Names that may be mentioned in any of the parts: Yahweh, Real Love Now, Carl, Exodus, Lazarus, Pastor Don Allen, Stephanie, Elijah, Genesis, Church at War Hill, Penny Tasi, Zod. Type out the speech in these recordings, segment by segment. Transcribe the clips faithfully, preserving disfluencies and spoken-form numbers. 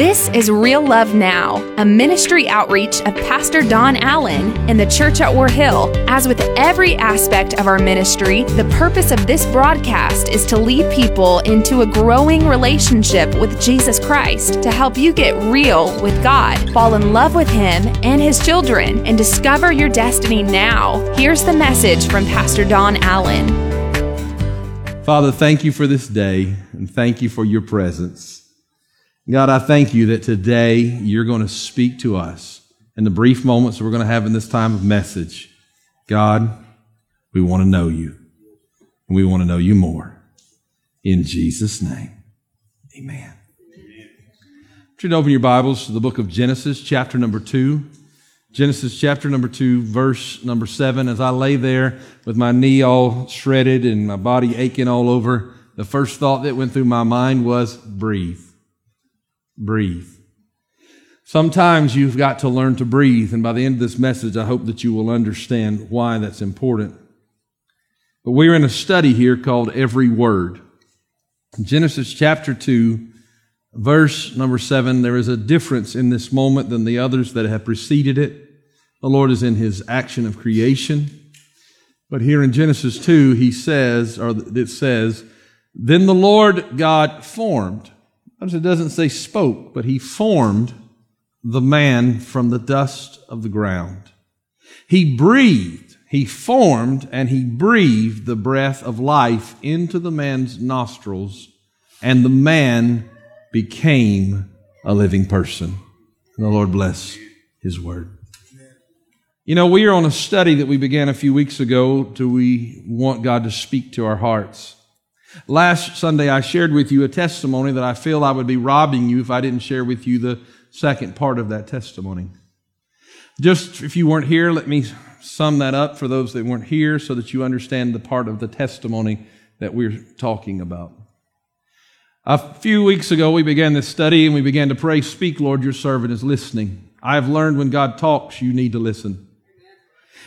This is Real Love Now, a ministry outreach of Pastor Don Allen and the Church at War Hill. As with every aspect of our ministry, the purpose of this broadcast is to lead people into a growing relationship with Jesus Christ, to help you get real with God, fall in love with Him and His children, and discover your destiny now. Here's the message from Pastor Don Allen. Father, thank you for this day, and thank you for your presence. God, I thank you that today you're going to speak to us in the brief moments we're going to have in this time of message. God, we want to know you, and we want to know you more. In Jesus' name, amen. Turn to open your Bibles to the book of Genesis, chapter number two. Genesis chapter number two, verse number seven. As I lay there with my knee all shredded and my body aching all over, the first thought that went through my mind was, breathe. Breathe. Sometimes you've got to learn to breathe, and by the end of this message, I hope that you will understand why that's important. But we're in a study here called Every Word. Genesis chapter two, verse number seven, there is a difference in this moment than the others that have preceded it. The Lord is in his action of creation. But here in Genesis two, he says, or it says, then the Lord God formed. Notice it doesn't say spoke, but he formed the man from the dust of the ground. He breathed, he formed, and he breathed the breath of life into the man's nostrils, and the man became a living person. And the Lord bless his word. You know, we are on a study that we began a few weeks ago. Do we want God to speak to our hearts? Last Sunday, I shared with you a testimony that I feel I would be robbing you if I didn't share with you the second part of that testimony. Just if you weren't here, let me sum that up for those that weren't here so that you understand the part of the testimony that we're talking about. A few weeks ago, we began this study and we began to pray, speak, Lord, your servant is listening. I've learned when God talks, you need to listen.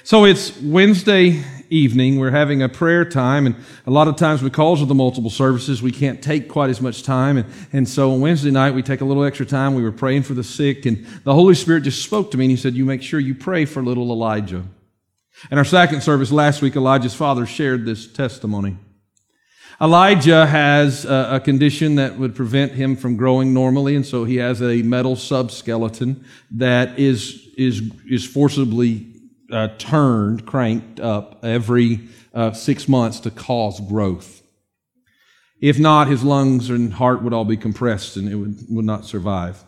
So it's Wednesday evening. We're having a prayer time, and a lot of times because of the multiple services, we can't take quite as much time. And, and so on Wednesday night, we take a little extra time. We were praying for the sick, and the Holy Spirit just spoke to me, and he said, you make sure you pray for little Elijah. In our second service last week, Elijah's father shared this testimony. Elijah has a condition that would prevent him from growing normally, and so he has a metal subskeleton that is is is forcibly uh, turned, cranked up every uh, six months to cause growth. If not, his lungs and heart would all be compressed, and it would, would not survive.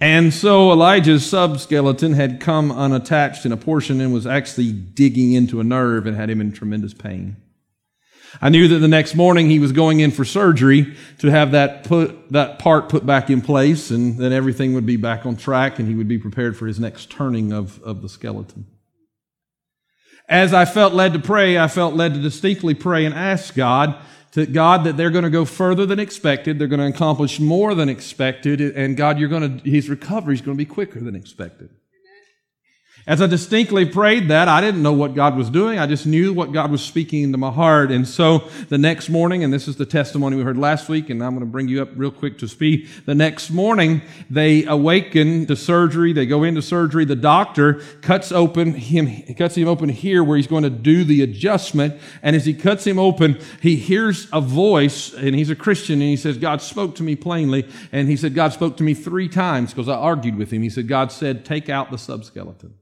And so Elijah's subskeleton had come unattached in a portion and was actually digging into a nerve and had him in tremendous pain. I knew that the next morning he was going in for surgery to have that put that part put back in place, and then everything would be back on track and he would be prepared for his next turning of, of the skeleton. As I felt led to pray, I felt led to distinctly pray and ask God, to God that they're going to go further than expected, they're going to accomplish more than expected, and God, you're going to his recovery is going to be quicker than expected. As I distinctly prayed that, I didn't know what God was doing. I just knew what God was speaking into my heart. And so the next morning, and this is the testimony we heard last week, and I'm going to bring you up real quick to speed. The next morning, they awaken to surgery. They go into surgery. The doctor cuts open him, cuts him open here where he's going to do the adjustment. And as he cuts him open, he hears a voice, and he's a Christian, and he says, God spoke to me plainly. And he said, God spoke to me three times because I argued with him. He said, God said, take out the subskeleton.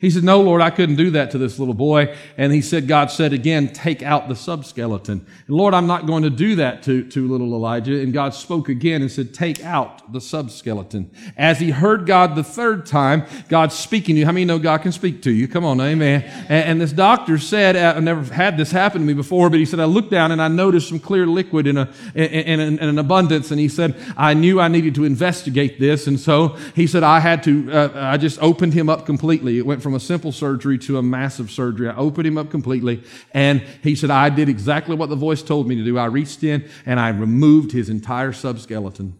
He said, no, Lord, I couldn't do that to this little boy. And he said, God said again, take out the subskeleton. And Lord, I'm not going to do that to, to little Elijah. And God spoke again and said, take out the subskeleton. As he heard God the third time, God's speaking to you. How many know God can speak to you? Come on, amen. And, and this doctor said, I've never had this happen to me before, but he said, I looked down and I noticed some clear liquid in, a, in, in, in an abundance. And he said, I knew I needed to investigate this. And so he said, I had to, uh, I just opened him up completely. It went from a simple surgery to a massive surgery. I opened him up completely, and he said, I did exactly what the voice told me to do. I reached in, and I removed his entire subskeleton.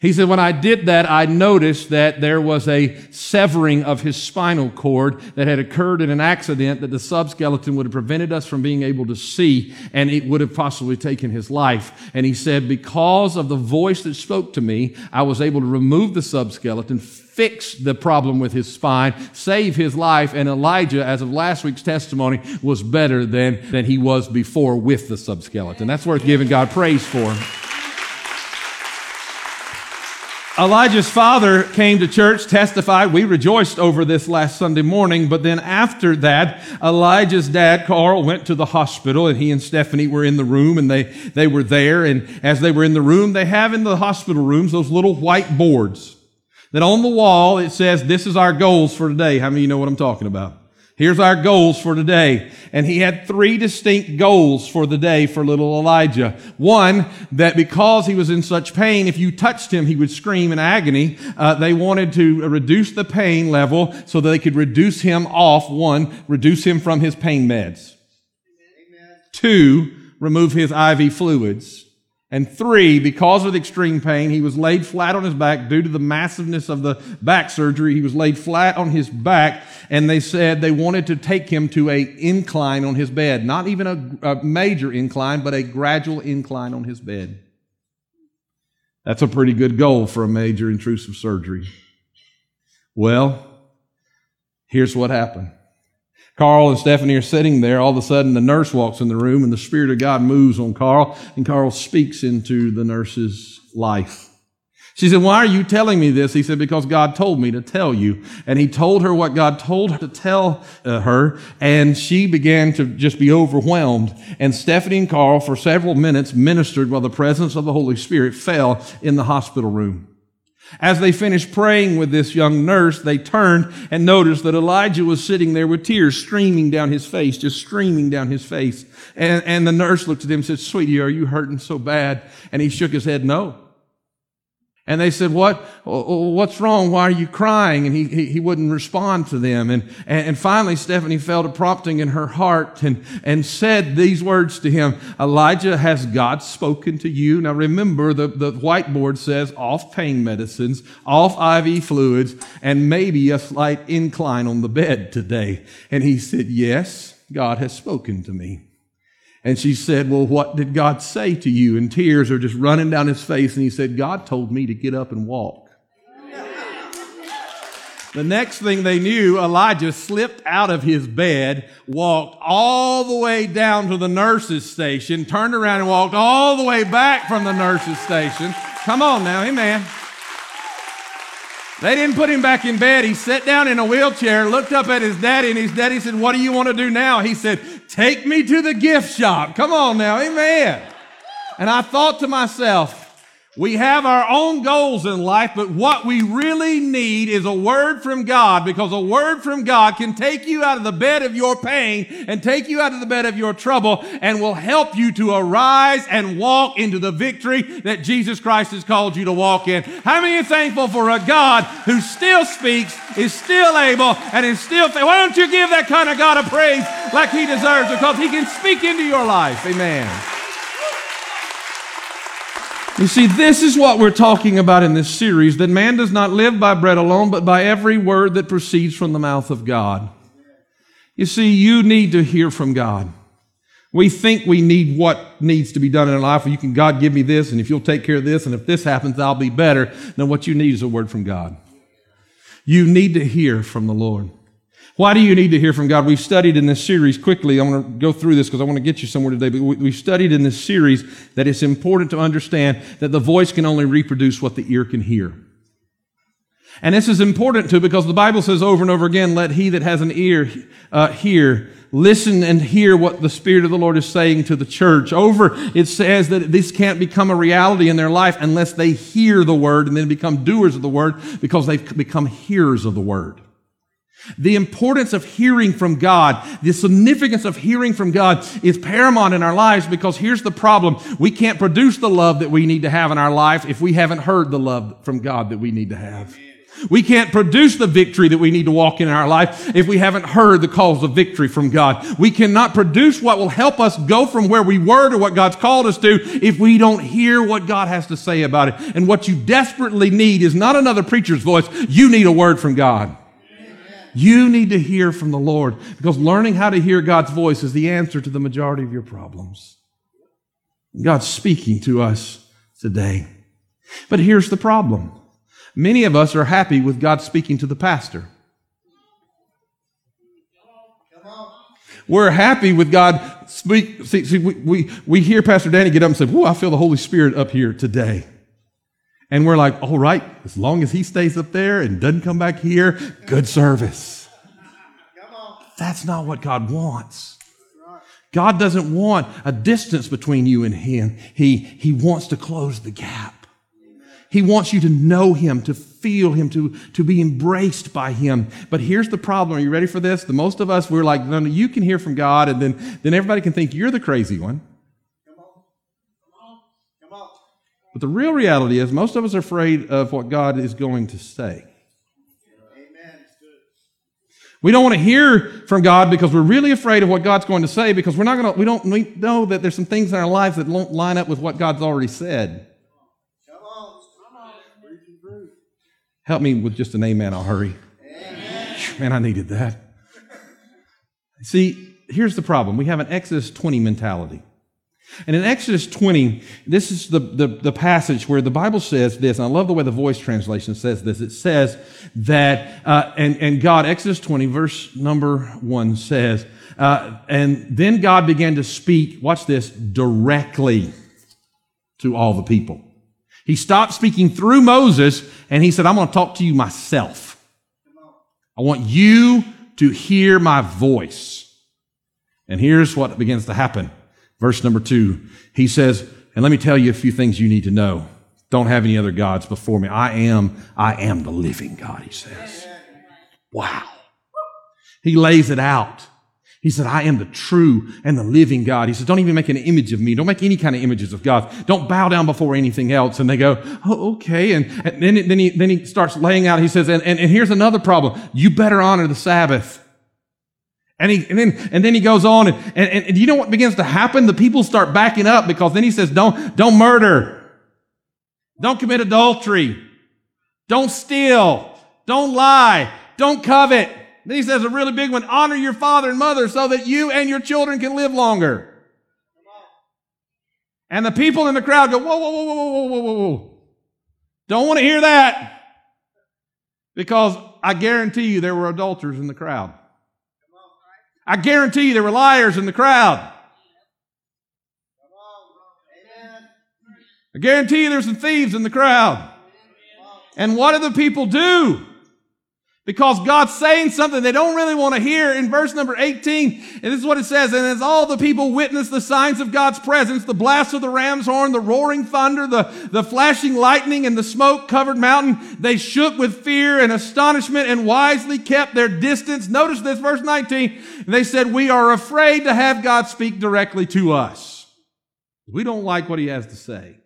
He said, when I did that, I noticed that there was a severing of his spinal cord that had occurred in an accident that the subskeleton would have prevented us from being able to see, and it would have possibly taken his life. And he said, because of the voice that spoke to me, I was able to remove the subskeleton, fix the problem with his spine, save his life, and Elijah, as of last week's testimony, was better than, than he was before with the subskeleton. That's worth giving God praise for. Elijah's father came to church, testified. We rejoiced over this last Sunday morning. But then after that, Elijah's dad, Carl, went to the hospital, and he and Stephanie were in the room, and they, they were there. And as they were in the room, they have in the hospital rooms those little white boards that on the wall, it says, this is our goals for today. How many of you know what I'm talking about? Here's our goals for today. And he had three distinct goals for the day for little Elijah. One, that because he was in such pain, if you touched him, he would scream in agony. Uh, they wanted to reduce the pain level so that they could reduce him off. One, reduce him from his pain meds. Amen. Two, remove his I V fluids. And three, because of the extreme pain, he was laid flat on his back due to the massiveness of the back surgery. He was laid flat on his back, and they said they wanted to take him to a incline on his bed. Not even a, a major incline, but a gradual incline on his bed. That's a pretty good goal for a major intrusive surgery. Well, here's what happened. Carl and Stephanie are sitting there. All of a sudden, the nurse walks in the room, and the Spirit of God moves on Carl, and Carl speaks into the nurse's life. She said, why are you telling me this? He said, because God told me to tell you. And he told her what God told her to tell uh, her, and she began to just be overwhelmed. And Stephanie and Carl, for several minutes, ministered while the presence of the Holy Spirit fell in the hospital room. As they finished praying with this young nurse, they turned and noticed that Elijah was sitting there with tears streaming down his face, just streaming down his face. And, and the nurse looked at him and said, sweetie, are you hurting so bad? And he shook his head, no. And they said, what, what's wrong? Why are you crying? And he, he, he wouldn't respond to them. And, and finally, Stephanie felt a prompting in her heart and, and said these words to him, Elijah, has God spoken to you? Now remember, the, the whiteboard says off pain medicines, off I V fluids, and maybe a slight incline on the bed today. And he said, yes, God has spoken to me. And she said, well, what did God say to you? And tears are just running down his face. And he said, God told me to get up and walk. The next thing they knew, Elijah slipped out of his bed, walked all the way down to the nurse's station, turned around and walked all the way back from the nurse's station. Come on now, amen. They didn't put him back in bed. He sat down in a wheelchair, looked up at his daddy, and his daddy said, what do you want to do now? He said, take me to the gift shop. Come on now, amen. And I thought to myself, we have our own goals in life, but what we really need is a word from God, because a word from God can take you out of the bed of your pain and take you out of the bed of your trouble and will help you to arise and walk into the victory that Jesus Christ has called you to walk in. How many are thankful for a God who still speaks, is still able, and is still... Fa- Why don't you give that kind of God a praise like he deserves, because he can speak into your life. Amen. You see, this is what we're talking about in this series, that man does not live by bread alone, but by every word that proceeds from the mouth of God. You see, you need to hear from God. We think we need what needs to be done in our life. You can, God, give me this, and if you'll take care of this, and if this happens, I'll be better. No, what you need is a word from God. You need to hear from the Lord. Why do you need to hear from God? We've studied in this series quickly. I'm going to go through this because I want to get you somewhere today. But we've studied in this series that it's important to understand that the voice can only reproduce what the ear can hear. And this is important too, because the Bible says over and over again, let he that has an ear uh, hear. Listen and hear what the Spirit of the Lord is saying to the church. Over, it says that this can't become a reality in their life unless they hear the word and then become doers of the word, because they've become hearers of the word. The importance of hearing from God, the significance of hearing from God is paramount in our lives, because here's the problem. We can't produce the love that we need to have in our life if we haven't heard the love from God that we need to have. We can't produce the victory that we need to walk in our life if we haven't heard the calls of victory from God. We cannot produce what will help us go from where we were to what God's called us to if we don't hear what God has to say about it. And what you desperately need is not another preacher's voice. You need a word from God. You need to hear from the Lord, because learning how to hear God's voice is the answer to the majority of your problems. God's speaking to us today. But here's the problem. Many of us are happy with God speaking to the pastor. We're happy with God speak. See, see we, we, we hear Pastor Danny get up and say, "Whoa, I feel the Holy Spirit up here today." And we're like, all right, as long as he stays up there and doesn't come back here, good service. Come on. That's not what God wants. God doesn't want a distance between you and him. He, he wants to close the gap. He wants you to know him, to feel him, to, to be embraced by him. But here's the problem. Are you ready for this? The most of us, we're like, no, no, you can hear from God, and then, then everybody can think you're the crazy one. But the real reality is most of us are afraid of what God is going to say. Amen. We don't want to hear from God because we're really afraid of what God's going to say, because we're not going to, we don't we know that there's some things in our lives that won't line up with what God's already said. Come on. Come on. Help me with just an amen, I'll hurry. Amen. Man, I needed that. See, here's the problem. We have an Exodus twenty mentality. And in Exodus twenty, this is the, the, the passage where the Bible says this, and I love the way the Voice translation says this. It says that, uh, and, and God, Exodus twenty, verse number one says, uh, and then God began to speak, watch this, directly to all the people. He stopped speaking through Moses, and he said, I'm going to talk to you myself. I want you to hear my voice. And here's what begins to happen. Verse number two, he says, and let me tell you a few things you need to know. Don't have any other gods before me. I am, I am the living God, he says. Wow. He lays it out. He said, I am the true and the living God. He says, don't even make an image of me. Don't make any kind of images of God. Don't bow down before anything else. And they go, oh, okay. And, and then, then, he, then he starts laying out, he says, and, and, and here's another problem. You better honor the Sabbath. And he, and then, and then he goes on and, and, and you know what begins to happen? The people start backing up, because then he says, don't, don't murder. Don't commit adultery. Don't steal. Don't lie. Don't covet. Then he says a really big one, honor your father and mother so that you and your children can live longer. And the people in the crowd go, whoa, whoa, whoa, whoa, whoa, whoa, whoa. Don't want to hear that, because I guarantee you there were adulterers in the crowd. I guarantee you there were liars in the crowd. I guarantee you there's some thieves in the crowd. And what do the people do? Because God's saying something they don't really want to hear. In verse number eighteen, and this is what it says, and as all the people witnessed the signs of God's presence, the blast of the ram's horn, the roaring thunder, the, the flashing lightning, and the smoke-covered mountain, they shook with fear and astonishment and wisely kept their distance. Notice this, verse nineteen, they said, we are afraid to have God speak directly to us. We don't like what he has to say.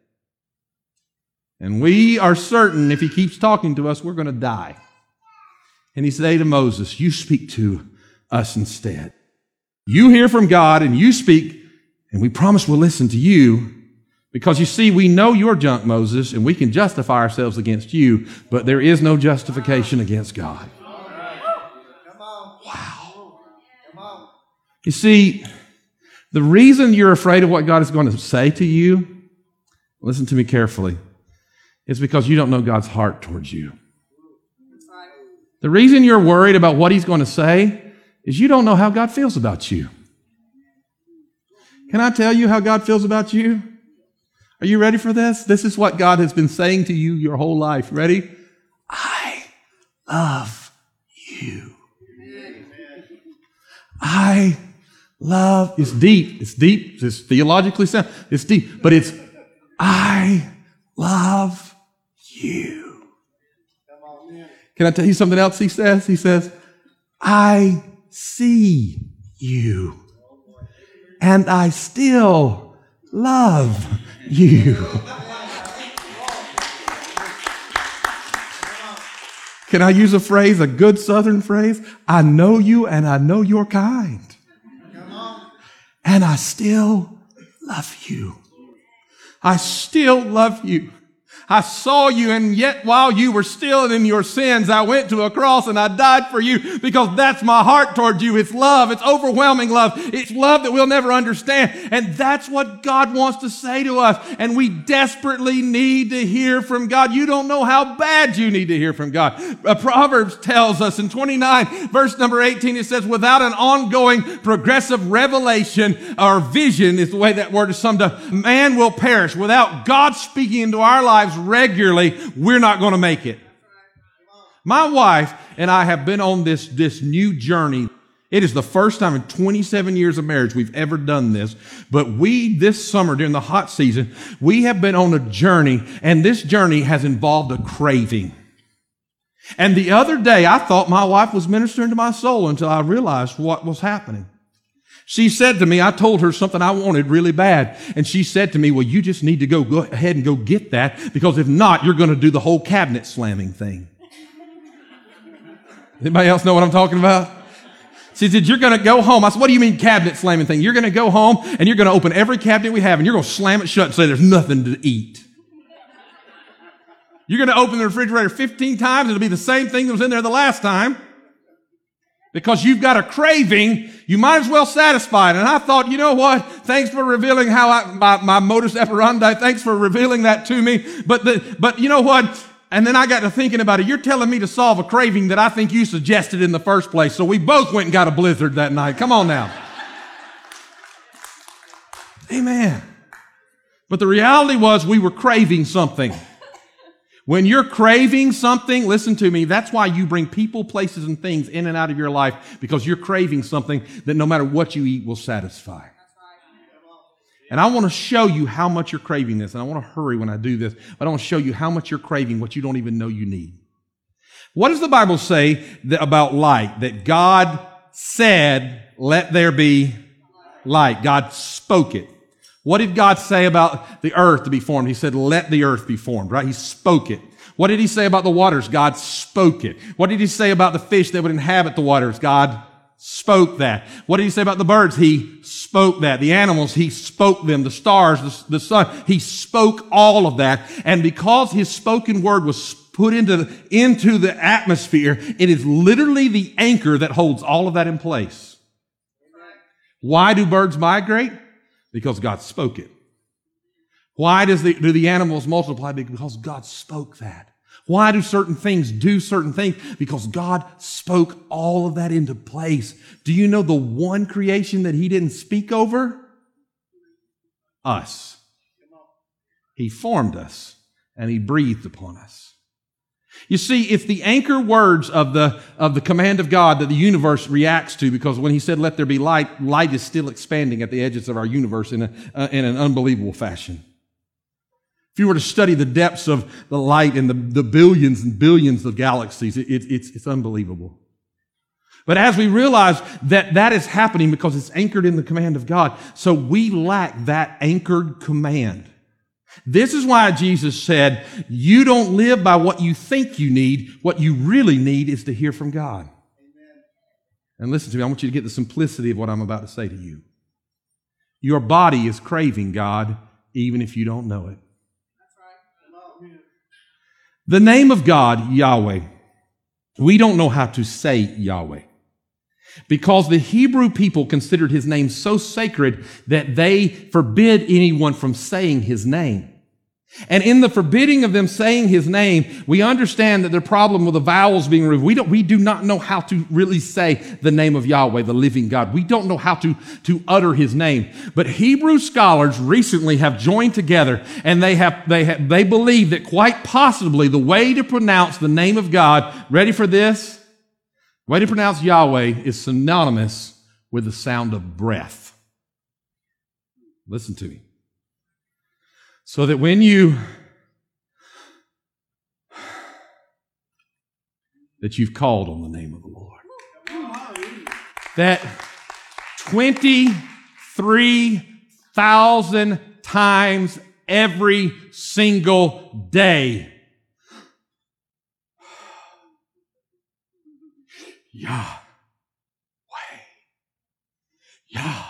And we are certain if he keeps talking to us, we're going to die. And he said to Moses, you speak to us instead. You hear from God and you speak, and we promise we'll listen to you, because you see, we know your junk, Moses, and we can justify ourselves against you, but there is no justification against God. Wow. You see, the reason you're afraid of what God is going to say to you, listen to me carefully, is because you don't know God's heart towards you. The reason you're worried about what he's going to say is you don't know how God feels about you. Can I tell you how God feels about you? Are you ready for this? This is what God has been saying to you your whole life. Ready? I love you. I love, it's deep, it's deep, it's theologically sound, it's deep, but it's I love you. Can I tell you something else he says? He says, I see you, and I still love you. Can I use a phrase, a good Southern phrase? I know you and I know your kind. Come on. And I still love you. I still love you. I saw you, and yet while you were still in your sins, I went to a cross and I died for you, because that's my heart toward you. It's love. It's overwhelming love. It's love that we'll never understand. And that's what God wants to say to us. And we desperately need to hear from God. You don't know how bad you need to hear from God. Proverbs tells us in twenty-nine, verse number eighteen, it says, without an ongoing progressive revelation or vision, is the way that word is summed up, man will perish. Without God speaking into our lives regularly, we're not going to make it. My wife and I have been on this, this new journey. It is the first time in twenty-seven years of marriage we've ever done this. But we, this summer during the hot season, we have been on a journey, and this journey has involved a craving. And the other day, I thought my wife was ministering to my soul until I realized what was happening. She said to me, I told her something I wanted really bad. And she said to me, well, you just need to go, go ahead and go get that, because if not, you're going to do the whole cabinet slamming thing. Anybody else know what I'm talking about? She said, you're going to go home. I said, what do you mean cabinet slamming thing? You're going to go home and you're going to open every cabinet we have and you're going to slam it shut and say there's nothing to eat. You're going to open the refrigerator fifteen times and it'll be the same thing that was in there the last time. Because you've got a craving, you might as well satisfy it. And I thought, you know what? Thanks for revealing how I, my, my modus operandi. Thanks for revealing that to me. But the, but you know what? And then I got to thinking about it. You're telling me to solve a craving that I think you suggested in the first place. So we both went and got a blizzard that night. Come on now. Amen. But the reality was we were craving something. When you're craving something, listen to me, that's why you bring people, places, and things in and out of your life, because you're craving something that no matter what you eat will satisfy. And I want to show you how much you're craving this, and I want to hurry when I do this, but I want to show you how much you're craving what you don't even know you need. What does the Bible say that, about light? That God said, let there be light. God spoke it. What did God say about the earth to be formed? He said, let the earth be formed, right? He spoke it. What did he say about the waters? God spoke it. What did he say about the fish that would inhabit the waters? God spoke that. What did he say about the birds? He spoke that. The animals, he spoke them. The stars, the, the sun, he spoke all of that. And because his spoken word was put into the, into the atmosphere, it is literally the anchor that holds all of that in place. Why do birds migrate? Because God spoke it. Why does the, do the animals multiply? Because God spoke that. Why do certain things do certain things? Because God spoke all of that into place. Do you know the one creation that he didn't speak over? Us. He formed us and he breathed upon us. You see, if the anchor words of the, of the command of God that the universe reacts to, because when he said, let there be light, light is still expanding at the edges of our universe in, a, uh, in an unbelievable fashion. If you were to study the depths of the light and the, the billions and billions of galaxies, it, it, it's, it's unbelievable. But as we realize that that is happening because it's anchored in the command of God, so we lack that anchored command. This is why Jesus said, you don't live by what you think you need. What you really need is to hear from God. Amen. And listen to me, I want you to get the simplicity of what I'm about to say to you. Your body is craving God, even if you don't know it. That's right. The name of God, Yahweh, we don't know how to say Yahweh, because the Hebrew people considered his name so sacred that they forbid anyone from saying his name. And in the forbidding of them saying his name, we understand that their problem with the vowels being removed. We don't, we do not know how to really say the name of Yahweh, the living God. We don't know how to, to utter his name. But Hebrew scholars recently have joined together, and they have, they have, they believe that quite possibly the way to pronounce the name of God, ready for this? The way to pronounce Yahweh is synonymous with the sound of breath. Listen to me. So that when you, that you've called on the name of the Lord. That twenty-three thousand times every single day, Yahweh. Yahweh.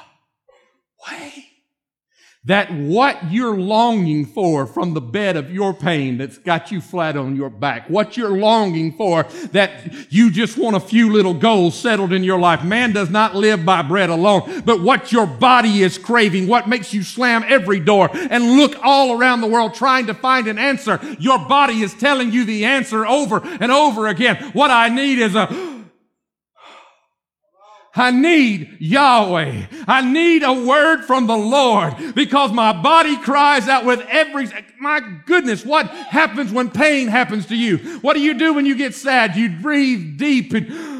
That what you're longing for from the bed of your pain that's got you flat on your back, what you're longing for, that you just want a few little goals settled in your life. Man does not live by bread alone, but what your body is craving, what makes you slam every door and look all around the world trying to find an answer. Your body is telling you the answer over and over again. What I need is a... I need Yahweh. I need a word from the Lord because my body cries out with every... My goodness, what happens when pain happens to you? What do you do when you get sad? You breathe deep. And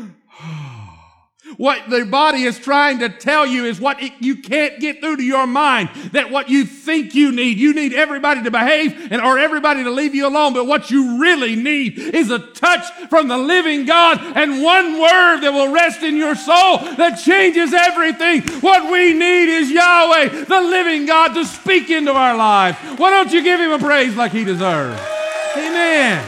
what the body is trying to tell you is what it, you can't get through to your mind, that what you think you need. You need everybody to behave and or everybody to leave you alone, but what you really need is a touch from the living God and one word that will rest in your soul that changes everything. What we need is Yahweh, the living God, to speak into our lives. Why don't you give him a praise like he deserves? Amen.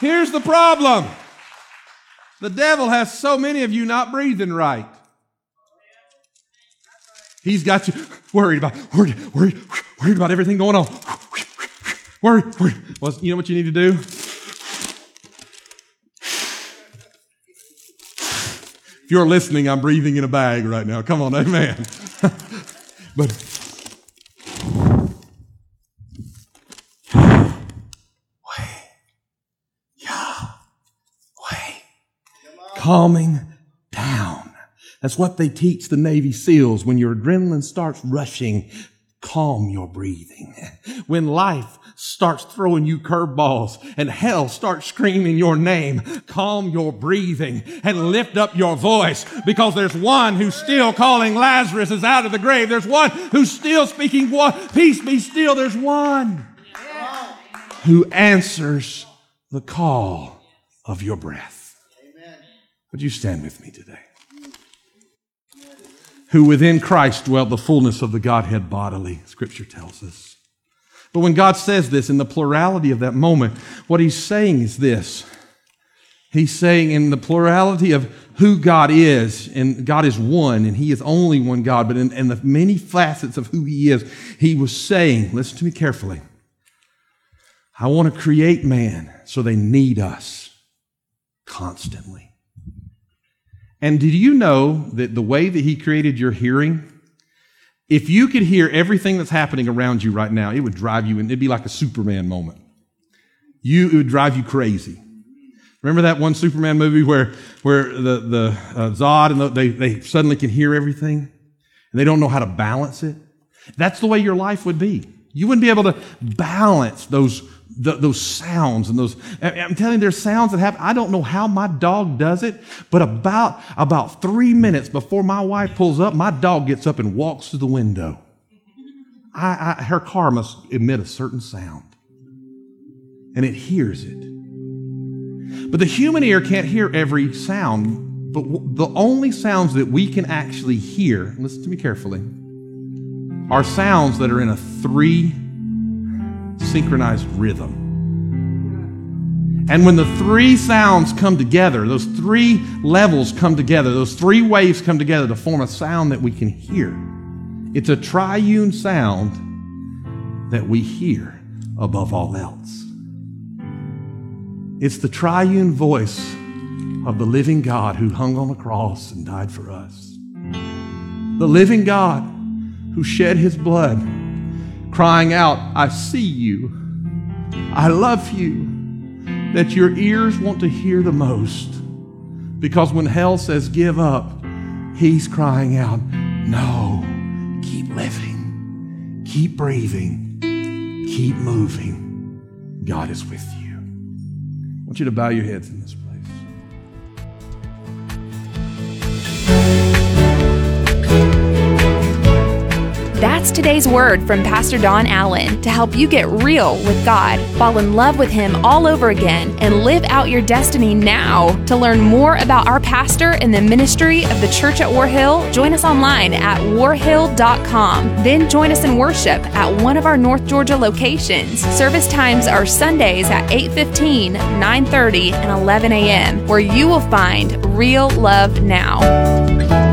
Here's the problem. The devil has so many of you not breathing right. He's got you worried about, worried, worried, worried about everything going on. Worried, worried. Well, you know what you need to do? If you're listening, I'm breathing in a bag right now. Come on, amen. But calming down. That's what they teach the Navy SEALs. When your adrenaline starts rushing, calm your breathing. When life starts throwing you curveballs and hell starts screaming your name, calm your breathing and lift up your voice, because there's one who's still calling Lazarus is out of the grave. There's one who's still speaking, peace be still. There's one who answers the call of your breath. Would you stand with me today? Who within Christ dwelt the fullness of the Godhead bodily, Scripture tells us. But when God says this in the plurality of that moment, what he's saying is this. He's saying in the plurality of who God is, and God is one, and he is only one God, but in, in the many facets of who he is, he was saying, listen to me carefully, I want to create man so they need us constantly. And did you know that the way that he created your hearing, if you could hear everything that's happening around you right now, it would drive you, and it'd be like a Superman moment. You, it would drive you crazy. Remember that one Superman movie where, where the, the uh, Zod, and the, they, they suddenly can hear everything, and they don't know how to balance it? That's the way your life would be. You wouldn't be able to balance those The, those sounds and those, I'm telling you, there's sounds that happen. I don't know how my dog does it, but about, about three minutes before my wife pulls up, my dog gets up and walks to the window. I, I, her car must emit a certain sound, and it hears it. But the human ear can't hear every sound, but w- the only sounds that we can actually hear, listen to me carefully, are sounds that are in a three synchronized rhythm. And when the three sounds come together, those three levels come together, those three waves come together to form a sound that we can hear. It's a triune sound that we hear above all else. It's the triune voice of the living God who hung on a cross and died for us. The living God who shed his blood, crying out, I see you, I love you, that your ears want to hear the most. Because when hell says give up, he's crying out, no, keep living, keep breathing, keep moving. God is with you. I want you to bow your heads in this place. That's today's word from Pastor Don Allen to help you get real with God, fall in love with Him all over again, and live out your destiny now. To learn more about our pastor and the ministry of the Church at War Hill, join us online at war hill dot com. Then join us in worship at one of our North Georgia locations. Service times are Sundays at eight fifteen, nine thirty, and eleven a.m., where you will find Real Love Now.